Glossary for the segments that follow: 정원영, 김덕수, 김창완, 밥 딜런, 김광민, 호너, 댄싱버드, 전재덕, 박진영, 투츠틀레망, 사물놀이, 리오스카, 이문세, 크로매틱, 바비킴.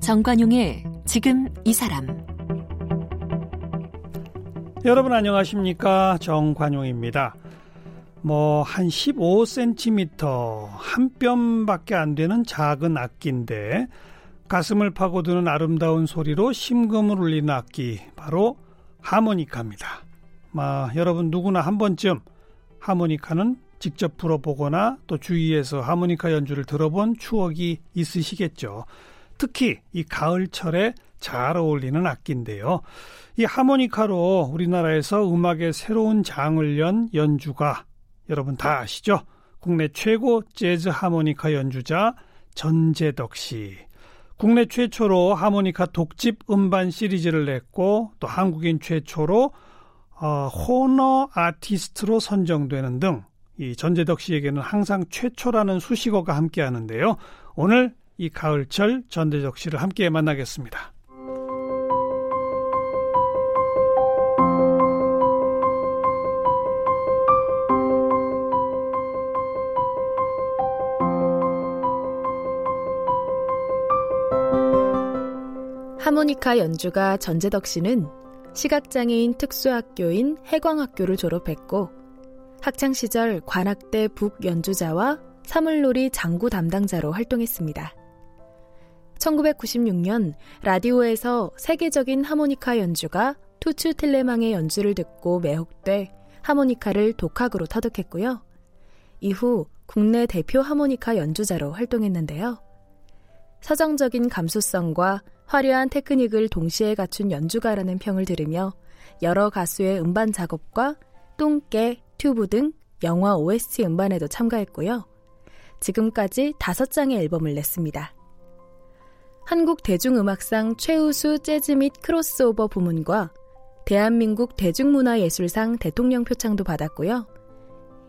정관용의 지금 이 사람. 여러분 안녕하십니까? 정관용입니다. 한 15cm 한 뼘밖에 안 되는 작은 악기인데 가슴을 파고드는 아름다운 소리로 심금을 울리는 악기, 바로 하모니카입니다. 여러분 누구나 한 번쯤 하모니카는 직접 불어보거나 또 주위에서 하모니카 연주를 들어본 추억이 있으시겠죠. 특히 이 가을철에 잘 어울리는 악기인데요. 이 하모니카로 우리나라에서 음악의 새로운 장을 연 연주가, 여러분 다 아시죠? 국내 최고 재즈 하모니카 연주자 전재덕 씨. 국내 최초로 하모니카 독집 음반 시리즈를 냈고 또 한국인 최초로 호너 아티스트로 선정되는 등 이 전재덕 씨에게는 항상 최초라는 수식어가 함께 하는데요. 오늘 이 가을철 전재덕 씨를 함께 만나겠습니다. 하모니카 연주가 전재덕 씨는 시각장애인 특수학교인 해광학교를 졸업했고 학창시절 관악대 북연주자와 사물놀이 장구 담당자로 활동했습니다. 1996년 라디오에서 세계적인 하모니카 연주가 투츠 텔레망의 연주를 듣고 매혹돼 하모니카를 독학으로 터득했고요. 이후 국내 대표 하모니카 연주자로 활동했는데요. 서정적인 감수성과 화려한 테크닉을 동시에 갖춘 연주가라는 평을 들으며 여러 가수의 음반 작업과 똥개, 튜브 등 영화 OST 음반에도 참가했고요. 지금까지 5장의 앨범을 냈습니다. 한국 대중음악상 최우수 재즈 및 크로스오버 부문과 대한민국 대중문화예술상 대통령 표창도 받았고요.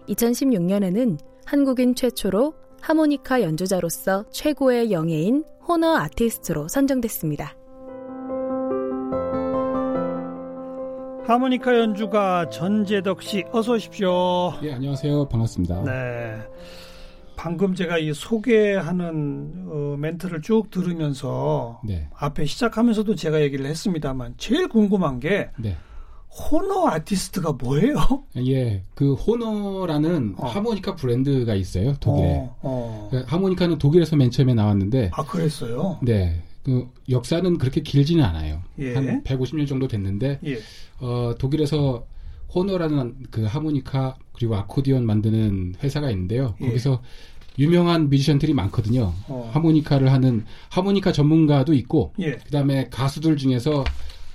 2016년에는 한국인 최초로 하모니카 연주자로서 최고의 영예인 호너 아티스트로 선정됐습니다. 하모니카 연주가 전재덕 씨, 어서 오십시오. 예, 안녕하세요. 반갑습니다. 네. 방금 제가 이 소개하는 멘트를 쭉 들으면서 네. 앞에 시작하면서도 제가 얘기를 했습니다만 제일 궁금한 게 네. 호너 아티스트가 뭐예요? 예, 그 호너라는 하모니카 브랜드가 있어요, 독일에. 그러니까 하모니카는 독일에서 맨 처음에 나왔는데. 아, 그랬어요? 네, 그 역사는 그렇게 길지는 않아요. 예. 한 150년 정도 됐는데 예. 독일에서 호너라는 그 하모니카 그리고 아코디언 만드는 회사가 있는데요. 거기서 예. 유명한 뮤지션들이 많거든요. 하모니카를 하는 하모니카 전문가도 있고 예. 그다음에 가수들 중에서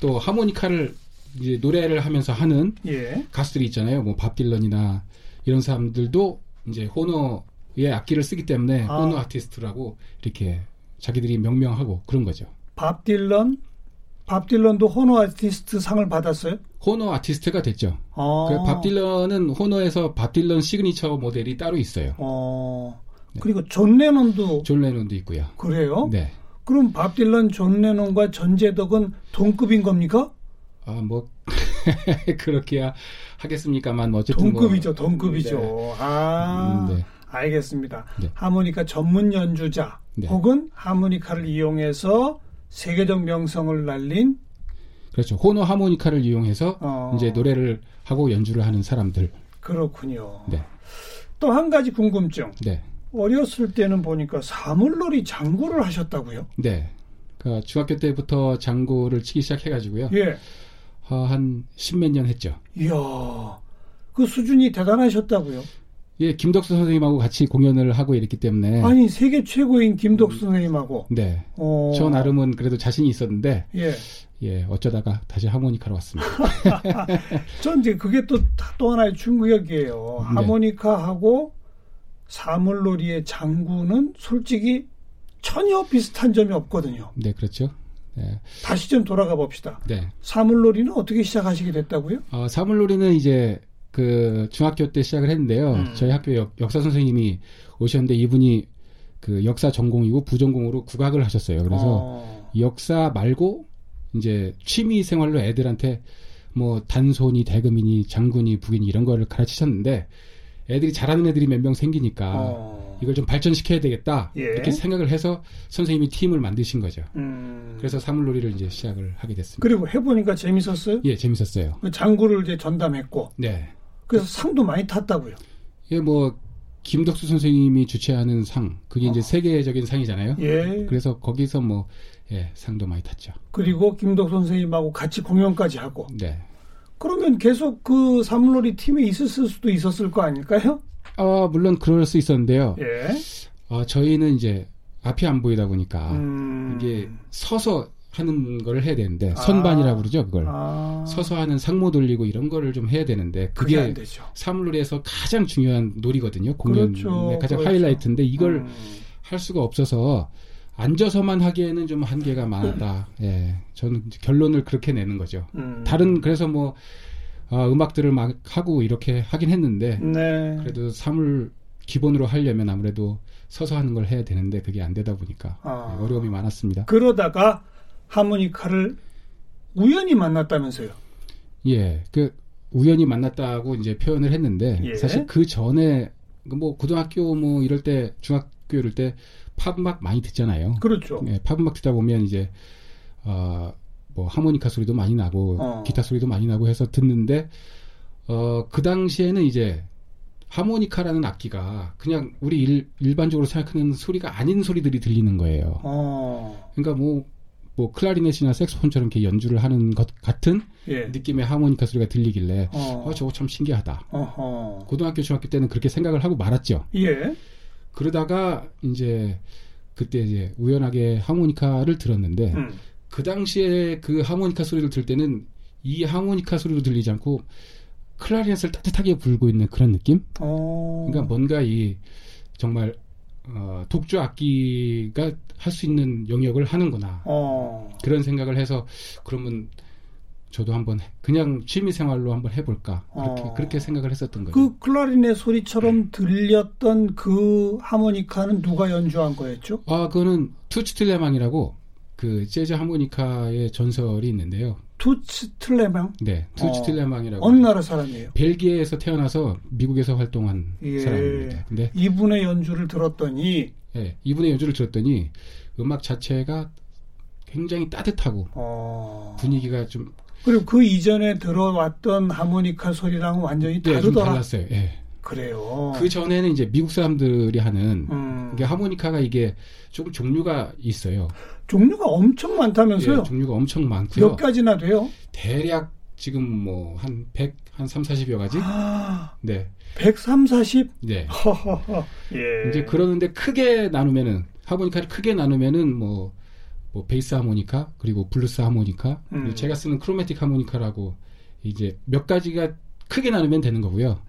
또 하모니카를 이제 노래를 하면서 하는 예. 가수들이 있잖아요. 밥 딜런이나 이런 사람들도 이제 호너의 악기를 쓰기 때문에 호너 아티스트라고 이렇게 자기들이 명명하고 그런 거죠. 밥 딜런도 호너 아티스트 상을 받았어요? 호너 아티스트가 됐죠. 밥 딜런은 호너에서 밥 딜런 시그니처 모델이 따로 있어요. 네. 그리고 존 레논도 있고요. 그래요? 네. 그럼 밥 딜런, 존 레논과 전재덕은 동급인 겁니까? 그렇게야 하겠습니까만 어쨌든 동급이죠. 네. 네. 알겠습니다. 네. 하모니카 전문 연주자 네. 혹은 하모니카를 이용해서 세계적 명성을 날린, 그렇죠. 호너 하모니카를 이용해서 이제 노래를 하고 연주를 하는 사람들. 그렇군요. 네. 또 한 가지 궁금증. 네. 어렸을 때는 보니까 사물놀이 장구를 하셨다고요? 네. 그러니까 중학교 때부터 장구를 치기 시작해가지고요. 예. 한 10몇 년 했죠. 이야, 그 수준이 대단하셨다고요? 예, 김덕수 선생님하고 같이 공연을 하고 이랬기 때문에. 아니, 세계 최고인 김덕수 선생님하고. 네. 저 나름은 그래도 자신이 있었는데. 예. 예, 어쩌다가 다시 하모니카로 왔습니다. 전 이제 그게 또 하나의 충격이에요. 네. 하모니카하고 사물놀이의 장구는 솔직히 전혀 비슷한 점이 없거든요. 네, 그렇죠. 네. 다시 좀 돌아가 봅시다. 네. 사물놀이는 어떻게 시작하시게 됐다고요? 사물놀이는 이제 그 중학교 때 시작을 했는데요. 저희 학교 역사 선생님이 오셨는데 이분이 그 역사 전공이고 부전공으로 국악을 하셨어요. 그래서 역사 말고 이제 취미 생활로 애들한테 뭐 단손이, 대금이니, 장군이, 북인이 이런 거를 가르치셨는데 애들이 잘하는 애들이 몇 명 생기니까 이걸 좀 발전시켜야 되겠다. 예. 이렇게 생각을 해서 선생님이 팀을 만드신 거죠. 그래서 사물놀이를 이제 시작을 하게 됐습니다. 그리고 해보니까 재밌었어요? 예, 재밌었어요. 그 장구를 이제 전담했고. 네. 그래서 상도 많이 탔다고요? 예, 뭐 김덕수 선생님이 주최하는 상, 그게 이제 세계적인 상이잖아요. 예. 그래서 거기서 뭐 예, 상도 많이 탔죠. 그리고 김덕수 선생님하고 같이 공연까지 하고. 네. 그러면 계속 그 사물놀이 팀에 있었을 수도 있었을 거 아닐까요? 아, 물론 그럴 수 있었는데요. 예. 저희는 이제 앞이 안 보이다 보니까 이게 서서 하는 걸 해야 되는데 선반이라고 그러죠, 그걸. 서서 하는 상모 돌리고 이런 거를 좀 해야 되는데 그게 안 되죠. 사물놀이에서 가장 중요한 놀이거든요. 공연의 그렇죠, 가장 그렇죠. 하이라이트인데 이걸 할 수가 없어서 앉아서만 하기에는 좀 한계가 많았다. 예, 저는 결론을 그렇게 내는 거죠. 다른 그래서 뭐 음악들을 막 하고 이렇게 하긴 했는데 네. 그래도 사물 기본으로 하려면 아무래도 서서 하는 걸 해야 되는데 그게 안 되다 보니까 예, 어려움이 많았습니다. 그러다가 하모니카를 우연히 만났다면서요? 예, 그 우연히 만났다고 이제 표현을 했는데 예. 사실 그 전에 뭐 고등학교 뭐 이럴 때 중학교 이럴 때 팝 음악 많이 듣잖아요. 그렇죠. 예, 팝 음악 듣다 보면 이제 뭐 하모니카 소리도 많이 나고 기타 소리도 많이 나고 해서 듣는데 그 당시에는 이제 하모니카라는 악기가 그냥 우리 일반적으로 생각하는 소리가 아닌 소리들이 들리는 거예요. 그러니까 뭐 클라리넷이나 색소폰처럼 이렇게 연주를 하는 것 같은 예. 느낌의 하모니카 소리가 들리길래 저거 참 신기하다. 어허. 고등학교 중학교 때는 그렇게 생각을 하고 말았죠. 예. 그러다가 이제 그때 이제 우연하게 하모니카를 들었는데 그 당시에 그 하모니카 소리를 들을 때는 이 하모니카 소리로 들리지 않고 클라리넷을 따뜻하게 불고 있는 그런 느낌? 그러니까 뭔가 이 정말 독주 악기가 할 수 있는 영역을 하는구나. 그런 생각을 해서 그러면 저도 한번 그냥 취미생활로 한번 해볼까 그렇게 생각을 했었던 거예요. 그 클라리넷 소리처럼 들렸던 그 하모니카는 누가 연주한 거였죠? 아, 그거는 투츠틀레망이라고 그 재즈 하모니카의 전설이 있는데요. 투츠틀레망? 네, 투츠틀레망이라고. 어느 나라 사람이에요? 벨기에에서 태어나서 미국에서 활동한 사람입니다. 근데 이분의 연주를 들었더니 음악 자체가 굉장히 따뜻하고 분위기가 좀 그리고 그 이전에 들어왔던 하모니카 소리랑은 완전히 다르더라. 네, 달랐어요. 예. 그래요. 그 전에는 이제 미국 사람들이 하는 이게 하모니카가 이게 조금 종류가 있어요. 종류가 엄청 많다면서요? 예, 종류가 엄청 많고요. 몇 가지나 돼요? 대략 지금 뭐 한 100, 한 30, 40여 가지? 아, 네. 130? 네. 예. 이제 그러는데 크게 나누면은 하모니카를 크게 나누면은 뭐 베이스 하모니카 그리고 블루스 하모니카 그리고 제가 쓰는 크로매틱 하모니카라고 이제 몇 가지가 크게 나누면 되는 거고요.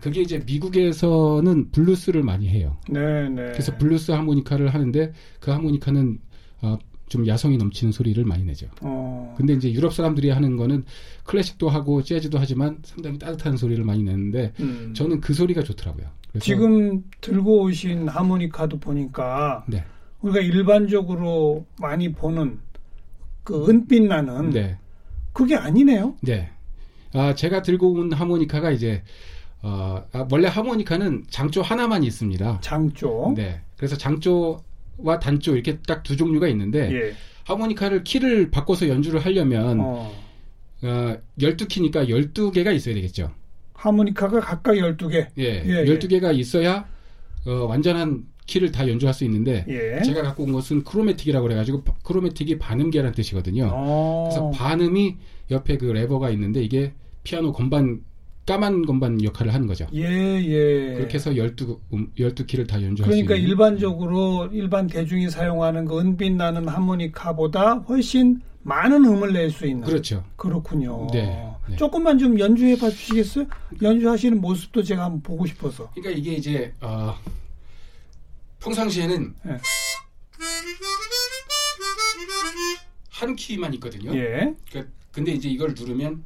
그게 이제 미국에서는 블루스를 많이 해요. 네네. 그래서 블루스 하모니카를 하는데 그 하모니카는 좀 야성이 넘치는 소리를 많이 내죠. 근데 이제 유럽 사람들이 하는 거는 클래식도 하고 재즈도 하지만 상당히 따뜻한 소리를 많이 내는데 저는 그 소리가 좋더라고요. 그래서 지금 들고 오신 하모니카도 보니까 네. 우리가 일반적으로 많이 보는 그 은빛 나는 네. 그게 아니네요. 네, 아 제가 들고 온 하모니카가 이제 원래 하모니카는 장조 하나만 있습니다. 장조. 네, 그래서 장조와 단조 이렇게 딱 두 종류가 있는데 예. 하모니카를 키를 바꿔서 연주를 하려면 12키니까 12개가 있어야 되겠죠. 하모니카가 각각 12개. 예, 예 12개가 있어야 완전한 키를 다 연주할 수 있는데 예. 제가 갖고 온 것은 크로매틱이라고 그래가지고 크로매틱이 반음계라는 뜻이거든요. 그래서 반음이 옆에 그 레버가 있는데 이게 피아노 건반 까만 건반 역할을 하는 거죠. 예예. 예. 그렇게 해서 12키를 다 연주할 수 있는. 그러니까 일반적으로 일반 대중이 사용하는 그 은빛 나는 하모니카보다 훨씬 많은 음을 낼 수 있는. 그렇죠. 그렇군요. 네. 네. 조금만 좀 연주해 봐 주시겠어요? 연주하시는 모습도 제가 한번 보고 싶어서. 그러니까 이게 이제 평상시에는 네. 한 키만 있거든요. 예. 그러니까 근데 이제 이걸 누르면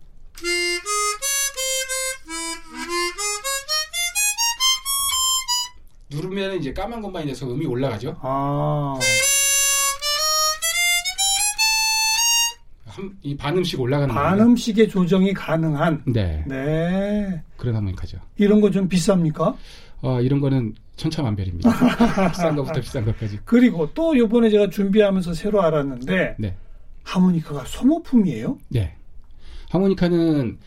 이제 까만 건반이 돼서 음이 올라가죠. 이 반음씩 올라가는 반음식의 조정이 가능한 네. 네. 그런 항목까지요. 이런 거 좀 비쌉니까? 이런 거는 천차만별입니다. 비싼 거부터 비싼 것까지. 그리고 또 이번에 제가 준비하면서 새로 알았는데 네. 하모니카가 소모품이에요? 네. 하모니카는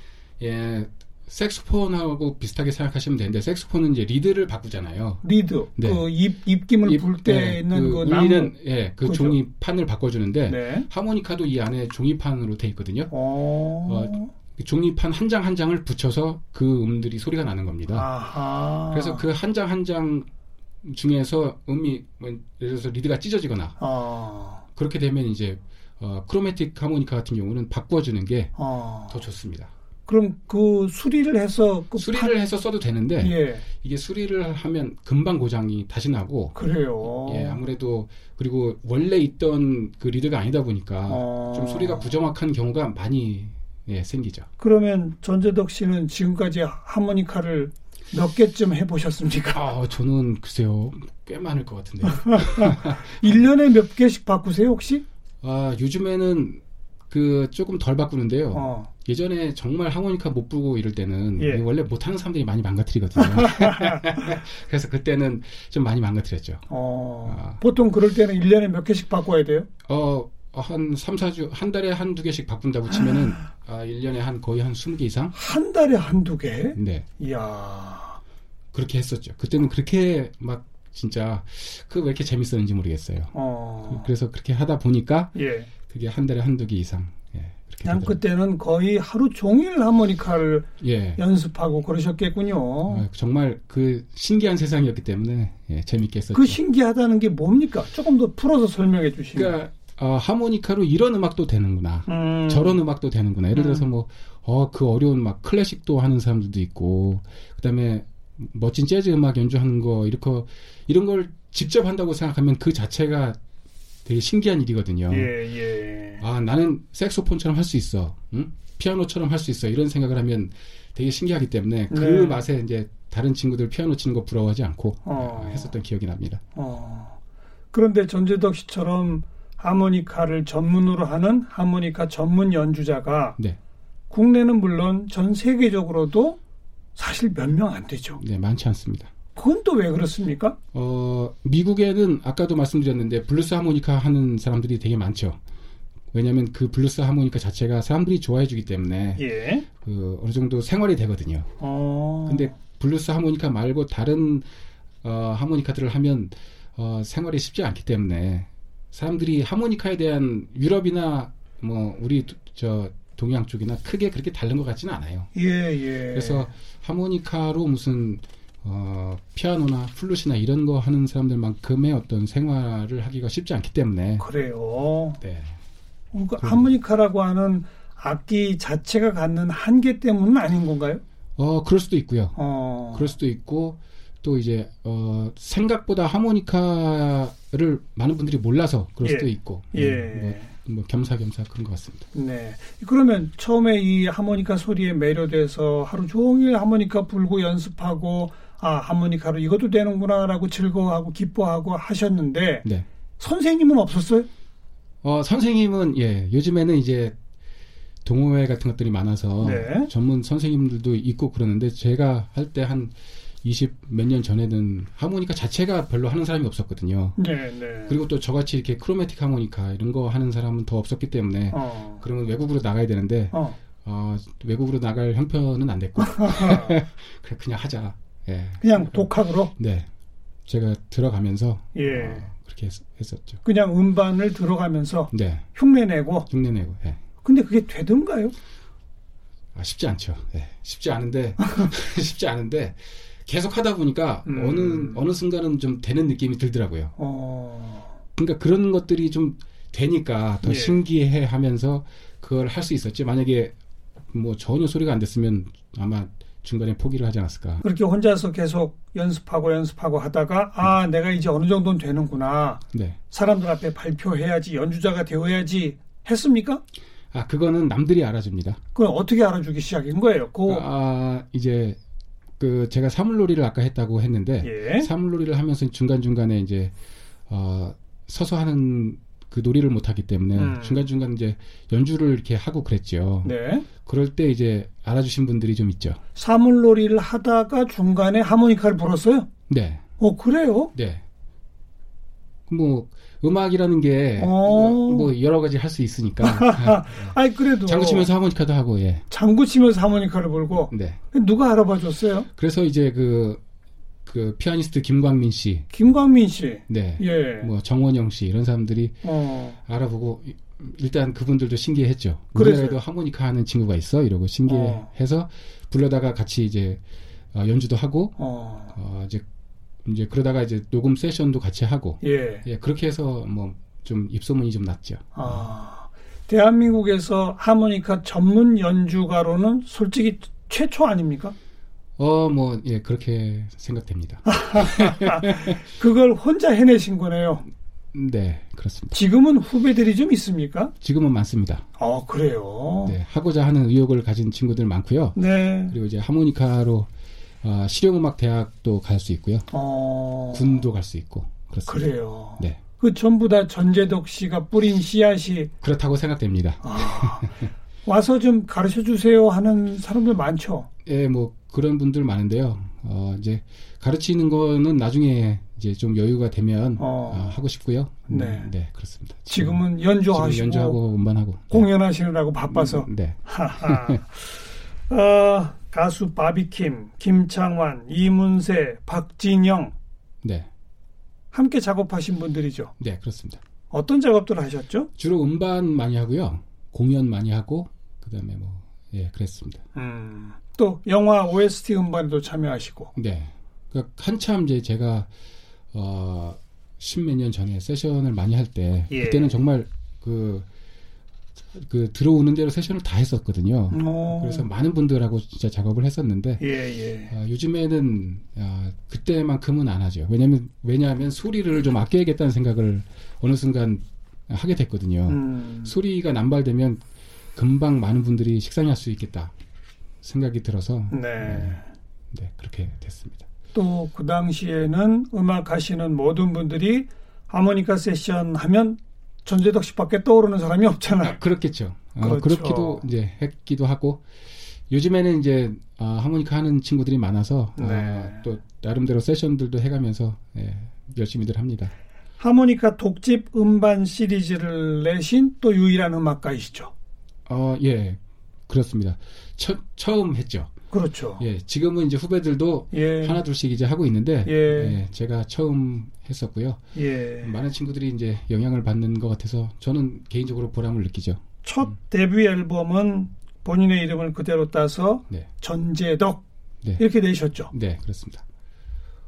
예, 색소폰하고 비슷하게 생각하시면 되는데 색소폰은 이제 리드를 바꾸잖아요. 리드. 네. 그 입김을 불 때 네, 있는 그 나무. 울리는 예, 그 그렇죠? 종이판을 바꿔주는데 네. 하모니카도 이 안에 종이판으로 돼 있거든요. 종이판 한 장 한 장을 붙여서 그 음들이 소리가 나는 겁니다. 아하. 그래서 그 한 장 한 장 중에서 음이 예를 들어서 리드가 찢어지거나 그렇게 되면 이제 크로매틱 하모니카 같은 경우는 바꿔주는 게 더 좋습니다. 그럼 그 수리를 해서 해서 써도 되는데 예. 이게 수리를 하면 금방 고장이 다시 나고 그래요. 예, 아무래도 그리고 원래 있던 그 리드가 아니다 보니까 좀 소리가 부정확한 경우가 많이 예, 생기죠. 그러면 전재덕 씨는 지금까지 하모니카를 몇 개쯤 해보셨습니까? 저는 글쎄요. 꽤 많을 것 같은데요. 1년에 몇 개씩 바꾸세요 혹시? 요즘에는 그 조금 덜 바꾸는데요. 예전에 정말 하모니카 못 부르고 이럴 때는 예. 원래 못하는 사람들이 많이 망가뜨리거든요. 그래서 그때는 좀 많이 망가뜨렸죠. 보통 그럴 때는 1년에 몇 개씩 바꿔야 돼요? 한 3, 4주, 한 달에 한두 개씩 바꾼다고 치면은, 1년에 거의 한 20개 이상? 한 달에 한두 개? 네. 이야. 그렇게 했었죠. 그때는 그렇게 막, 진짜, 왜 이렇게 재밌었는지 모르겠어요. 그래서 그렇게 하다 보니까, 예. 그게 한 달에 한두 개 이상. 예. 그냥 그때는 거의 하루 종일 하모니카를 예. 연습하고 그러셨겠군요. 정말 그 신기한 세상이었기 때문에, 예, 재밌게 했었죠. 그 신기하다는 게 뭡니까? 조금 더 풀어서 설명해 주시면. 그러니까 하모니카로 이런 음악도 되는구나, 저런 음악도 되는구나. 예를 들어서 그 어려운 막 클래식도 하는 사람들도 있고, 그다음에 멋진 재즈 음악 연주하는 거 이렇게 이런 걸 직접 한다고 생각하면 그 자체가 되게 신기한 일이거든요. 예, 예. 나는 색소폰처럼 할 수 있어, 응? 피아노처럼 할 수 있어 이런 생각을 하면 되게 신기하기 때문에 그 네. 맛에 이제 다른 친구들 피아노 치는 거 부러워하지 않고 했었던 기억이 납니다. 그런데 전재덕 씨처럼 하모니카를 전문으로 하는 하모니카 전문 연주자가 네. 국내는 물론 전 세계적으로도 사실 몇 명 안 되죠. 네, 많지 않습니다. 그건 또 왜 그렇습니까? 미국에는 아까도 말씀드렸는데 블루스 하모니카 하는 사람들이 되게 많죠. 왜냐하면 그 블루스 하모니카 자체가 사람들이 좋아해 주기 때문에 예. 그 어느 정도 생활이 되거든요. 근데 블루스 하모니카 말고 다른 하모니카들을 하면 생활이 쉽지 않기 때문에 사람들이 하모니카에 대한 유럽이나 뭐 우리 동양 쪽이나 크게 그렇게 다른 것 같지는 않아요. 예, 예. 그래서 하모니카로 무슨 피아노나 플룻이나 이런 거 하는 사람들만큼의 어떤 생활을 하기가 쉽지 않기 때문에 그래요. 네. 그러니까 하모니카라고 하는 악기 자체가 갖는 한계 때문은 아닌 건가요? 그럴 수도 있고요. 그럴 수도 있고. 또 이제 생각보다 하모니카를 많은 분들이 몰라서 그럴 수도 있고 뭐 겸사겸사 그런 것 같습니다. 네. 그러면 처음에 이 하모니카 소리에 매료돼서 하루 종일 하모니카 불고 연습하고 하모니카로 이것도 되는구나라고 즐거워하고 기뻐하고 하셨는데 네. 선생님은 없었어요? 선생님은 예 요즘에는 이제 동호회 같은 것들이 많아서 네. 전문 선생님들도 있고 그러는데 제가 할 때 한 20 몇 년 전에는 하모니카 자체가 별로 하는 사람이 없었거든요. 네, 네. 그리고 또 저같이 이렇게 크로매틱 하모니카 이런 거 하는 사람은 더 없었기 때문에 그러면 외국으로 나가야 되는데 외국으로 나갈 형편은 안 됐고 그냥 하자. 예. 그냥 독학으로? 네. 제가 들어가면서 예. 그렇게 했었죠. 그냥 음반을 들어가면서 네. 흉내내고 예. 근데 그게 되던가요? 쉽지 않죠. 예. 쉽지 않은데 계속 하다 보니까 어느 순간은 좀 되는 느낌이 들더라고요. 그러니까 그런 것들이 좀 되니까 더 예. 신기해하면서 그걸 할 수 있었지. 만약에 뭐 전혀 소리가 안 됐으면 아마 중간에 포기를 하지 않았을까. 그렇게 혼자서 계속 연습하고 하다가 내가 이제 어느 정도는 되는구나. 네. 사람들 앞에 발표해야지 연주자가 되어야지 했습니까? 그거는 남들이 알아줍니다. 그럼 어떻게 알아주기 시작인 거예요? 이제 그 제가 사물놀이를 아까 했다고 했는데 예. 사물놀이를 하면서 중간중간에 이제 서서 하는 그 놀이를 못하기 때문에 중간중간 이제 연주를 이렇게 하고 그랬죠. 네. 그럴 때 이제 알아주신 분들이 좀 있죠. 사물놀이를 하다가 중간에 하모니카를 불었어요? 네. 어, 그래요? 네. 뭐 음악이라는 게 뭐 여러 가지 할 수 있으니까. 아니 그래도 장구 치면서 하모니카도 하고 예. 장구 치면서 하모니카를 불고. 네. 누가 알아봐 줬어요? 그래서 이제 그 피아니스트 김광민 씨. 김광민 씨. 네. 예. 뭐 정원영 씨 이런 사람들이 알아보고 일단 그분들도 신기했죠. 우리나라에도 하모니카 하는 친구가 있어 이러고 신기해서 불러다가 같이 이제 연주도 하고 이제 그러다가 이제 녹음 세션도 같이 하고 예 그렇게 해서 뭐 좀 입소문이 좀 났죠. 아 대한민국에서 하모니카 전문 연주가로는 솔직히 최초 아닙니까? 뭐 예 그렇게 생각됩니다. 그걸 혼자 해내신 거네요. 네 그렇습니다. 지금은 후배들이 좀 있습니까? 지금은 많습니다. 아 그래요. 네 하고자 하는 의욕을 가진 친구들 많고요. 네 그리고 이제 하모니카로 실용음악 대학도 갈 수 있고요. 군도 갈 수 있고 그렇습니다. 그래요. 네. 그 전부 다 전재덕 씨가 뿌린 씨앗이 그렇다고 생각됩니다. 와서 좀 가르쳐 주세요 하는 사람들 많죠. 예, 뭐 그런 분들 많은데요. 이제 가르치는 거는 나중에 이제 좀 여유가 되면 하고 싶고요. 네, 네 그렇습니다. 지금은 지금 연주하고 음반하고 공연하시느라고 네. 바빠서. 네. 가수 바비킴, 김창완, 이문세, 박진영 네 함께 작업하신 분들이죠? 네 그렇습니다. 어떤 작업들을 하셨죠? 주로 음반 많이 하고요. 공연 많이 하고 그다음에 뭐 예 그랬습니다. 또 영화 OST 음반에도 참여하시고 네 그러니까 한참 이제 제가 10몇 년 전에 세션을 많이 할 때 예. 그때는 정말 그 들어오는 대로 세션을 다 했었거든요. 그래서 많은 분들하고 진짜 작업을 했었는데 예. 요즘에는 그때만큼은 안 하죠. 왜냐하면 소리를 좀 아껴야겠다는 생각을 어느 순간 하게 됐거든요. 소리가 남발되면 금방 많은 분들이 식상할 수 있겠다 생각이 들어서 네 그렇게 됐습니다. 또 그 당시에는 음악 하시는 모든 분들이 하모니카 세션 하면 전재덕 씨밖에 떠오르는 사람이 없잖아요. 그렇겠죠. 그렇죠. 그렇기도 이제 했기도 하고 요즘에는 이제 하모니카 하는 친구들이 많아서 또 나름대로 세션들도 해가면서 열심히들 합니다. 하모니카 독집 음반 시리즈를 내신 또 유일한 음악가이시죠. 예, 그렇습니다. 처음 했죠. 그렇죠. 예, 지금은 이제 후배들도 하나 둘씩 이제 하고 있는데 제가 처음 했었고요. 예. 많은 친구들이 이제 영향을 받는 것 같아서 저는 개인적으로 보람을 느끼죠. 첫 데뷔 앨범은 본인의 이름을 그대로 따서 전재덕 이렇게 내셨죠. 네, 그렇습니다.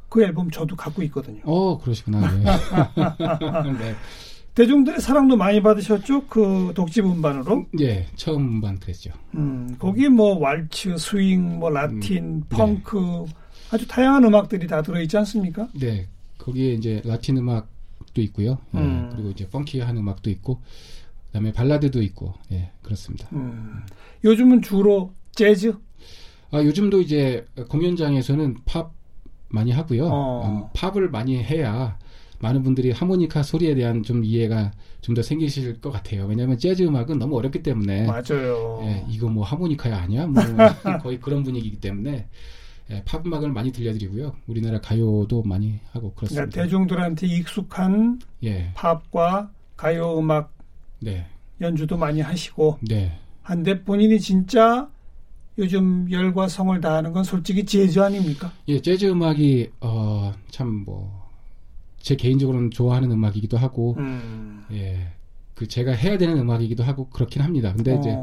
그 앨범 저도 갖고 있거든요. 그러시구나. 네. 네. 대중들의 사랑도 많이 받으셨죠? 그 독집 음반으로? 예, 처음 음반 그랬죠. 거기 뭐 왈츠, 스윙, 뭐 라틴, 펑크 아주 다양한 음악들이 다 들어있지 않습니까? 네, 거기에 이제 라틴 음악도 있고요. 예, 그리고 이제 펑키한 음악도 있고, 그다음에 발라드도 있고, 예, 그렇습니다. 요즘은 주로 재즈? 요즘도 이제 공연장에서는 팝 많이 하고요. 팝을 많이 해야. 많은 분들이 하모니카 소리에 대한 좀 이해가 좀 더 생기실 것 같아요. 왜냐하면 재즈 음악은 너무 어렵기 때문에. 맞아요. 예, 이거 뭐 하모니카야 아니야? 뭐 거의 그런 분위기이기 때문에 팝 음악을 많이 들려드리고요. 우리나라 가요도 많이 하고 그렇습니다. 그러니까 대중들한테 익숙한 팝과 가요 음악 연주도 많이 하시고. 네. 한데 본인이 진짜 요즘 열과 성을 다하는 건 솔직히 재즈 아닙니까? 예, 재즈 음악이 참 뭐. 제 개인적으로는 좋아하는 음악이기도 하고, 예, 그 제가 해야 되는 음악이기도 하고 그렇긴 합니다. 근데 이제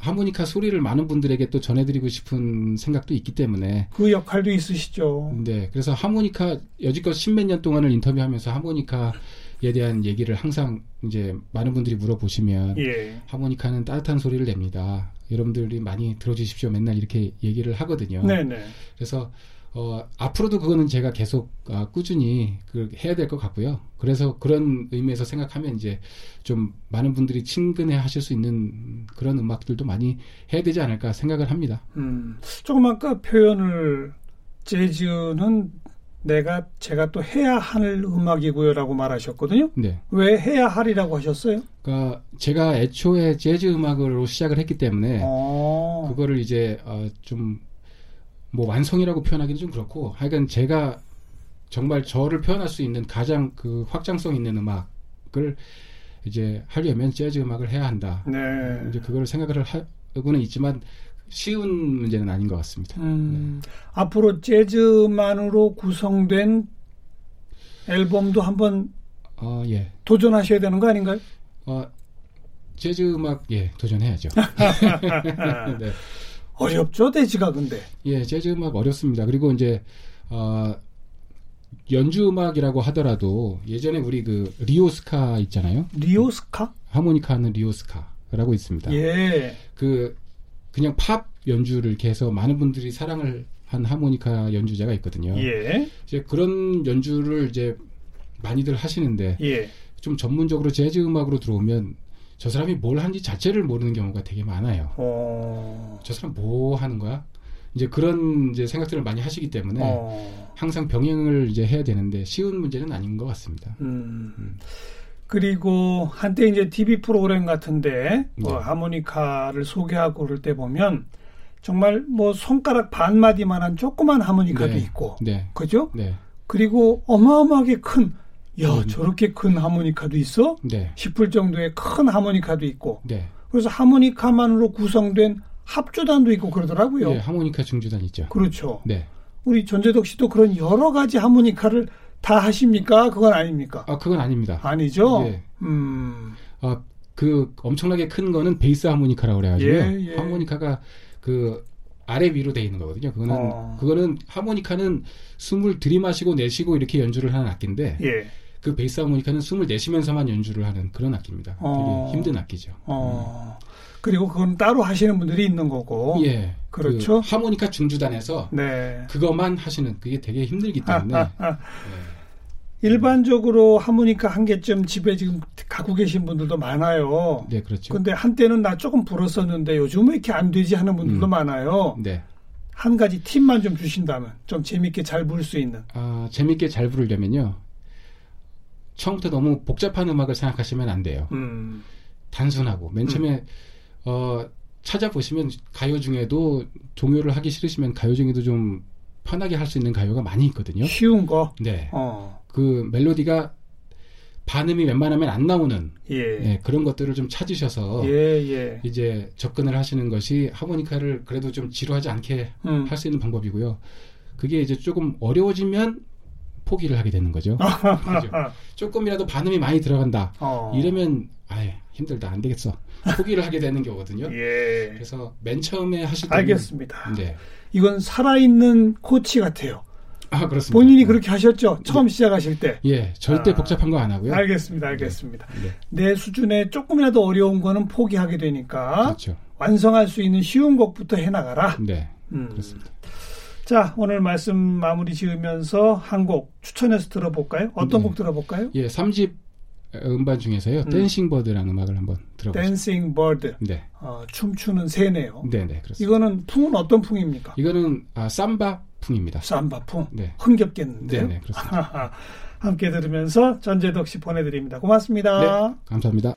하모니카 소리를 많은 분들에게 또 전해드리고 싶은 생각도 있기 때문에 그 역할도 있으시죠. 네, 그래서 하모니카 여지껏 십몇 년 동안을 인터뷰하면서 하모니카에 대한 얘기를 항상 이제 많은 분들이 물어보시면 하모니카는 따뜻한 소리를 냅니다. 여러분들이 많이 들어주십시오. 맨날 이렇게 얘기를 하거든요. 네네. 그래서 앞으로도 그거는 제가 계속 꾸준히 해야 될 것 같고요. 그래서 그런 의미에서 생각하면 이제 좀 많은 분들이 친근해 하실 수 있는 그런 음악들도 많이 해야 되지 않을까 생각을 합니다. 조금 아까 표현을 재즈는 제가 또 해야 할 음악이고요라고 말하셨거든요. 네. 왜 해야 할이라고 하셨어요? 그러니까 제가 애초에 재즈 음악으로 시작을 했기 때문에 그거를 이제 좀 뭐 완성이라고 표현하기는 좀 그렇고 하여간 제가 정말 저를 표현할 수 있는 가장 그 확장성 있는 음악을 이제 하려면 재즈 음악을 해야 한다. 네. 이제 그걸 생각을 하고는 있지만 쉬운 문제는 아닌 것 같습니다. 네. 앞으로 재즈만으로 구성된 앨범도 한번 예. 도전하셔야 되는 거 아닌가요? 재즈 음악 예 도전해야죠. 네. 어렵죠, 재즈가 근데. 예, 재즈 음악 어렵습니다. 그리고 이제 연주 음악이라고 하더라도 예전에 우리 그 리오스카 있잖아요. 리오스카? 하모니카 하는 리오스카라고 있습니다. 예. 그냥 팝 연주를 이렇게 해서 많은 분들이 사랑을 한 하모니카 연주자가 있거든요. 예. 이제 그런 연주를 이제 많이들 하시는데 예. 좀 전문적으로 재즈 음악으로 들어오면 저 사람이 뭘 하는지 자체를 모르는 경우가 되게 많아요. 저 사람 뭐 하는 거야? 이제 그런 이제 생각들을 많이 하시기 때문에 항상 병행을 이제 해야 되는데 쉬운 문제는 아닌 것 같습니다. 그리고 한때 이제 TV 프로그램 같은데 네. 하모니카를 소개하고 그럴 때 보면 정말 뭐 손가락 반마디만한 조그만 하모니카도 네. 있고, 네. 그죠? 네. 그리고 어마어마하게 큰, 저렇게 큰 하모니카도 있어? 네. 싶을 정도의 큰 하모니카도 있고, 네. 그래서 하모니카만으로 구성된 합주단도 있고 그러더라고요. 네, 하모니카 중주단 있죠. 그렇죠. 네. 우리 전재덕 씨도 그런 여러 가지 하모니카를 다 하십니까? 그건 아닙니까? 그건 아닙니다. 아니죠? 네. 그 엄청나게 큰 거는 베이스 하모니카라고 그래가지고요. 예, 예. 하모니카가 그 아래 위로 돼 있는 거거든요. 그거는 하모니카는 숨을 들이마시고 내쉬고 이렇게 연주를 하는 악기인데 예. 그 베이스 하모니카는 숨을 내쉬면서만 연주를 하는 그런 악기입니다. 되게 힘든 악기죠. 그리고 그건 따로 하시는 분들이 있는 거고. 예. 그렇죠. 그 하모니카 중주단에서 네. 그것만 하시는 그게 되게 힘들기 때문에. 네. 일반적으로 하모니카 한 개쯤 집에 지금 갖고 계신 분들도 많아요. 네, 그렇죠. 근데 한때는 나 조금 불었었는데 요즘 왜 이렇게 안 되지 하는 분들도 많아요. 네. 한 가지 팁만 좀 주신다면 좀 재밌게 잘 부를 수 있는. 재밌게 잘 부르려면요. 처음부터 너무 복잡한 음악을 생각하시면 안 돼요. 단순하고 맨 처음에 찾아보시면 가요 중에도 종요를 하기 싫으시면 가요 중에도 좀 편하게 할 수 있는 가요가 많이 있거든요. 쉬운 거? 네. 그 멜로디가 반음이 웬만하면 안 나오는 예. 네, 그런 것들을 좀 찾으셔서 예, 예. 이제 접근을 하시는 것이 하모니카를 그래도 좀 지루하지 않게 할 수 있는 방법이고요. 그게 이제 조금 어려워지면 포기를 하게 되는 거죠. 그렇죠? 조금이라도 반음이 많이 들어간다. 이러면 아예 힘들다. 안 되겠어. 포기를 하게 되는 거거든요. 예. 그래서 맨 처음에 하실 때는 알겠습니다. 네. 이건 살아있는 코치 같아요. 그렇습니다. 본인이 그렇게 하셨죠? 처음 시작하실 때. 예. 절대 복잡한 거 안 하고요. 알겠습니다. 네. 내 수준에 조금이라도 어려운 거는 포기하게 되니까 그렇죠. 완성할 수 있는 쉬운 것부터 해나가라. 네. 그렇습니다. 자, 오늘 말씀 마무리 지으면서 한 곡 추천해서 들어볼까요? 어떤 곡 들어볼까요? 예, 3집 음반 중에서요. 댄싱버드라는 음악을 한번 들어보세요. 댄싱버드. 네. 춤추는 새네요. 네네, 그렇습니다. 이거는 풍은 어떤 풍입니까? 이거는 삼바 풍입니다. 삼바 풍? 네. 흥겹겠는데요? 네네, 그렇습니다. 함께 들으면서 전재덕 씨 보내드립니다. 고맙습니다. 네, 감사합니다.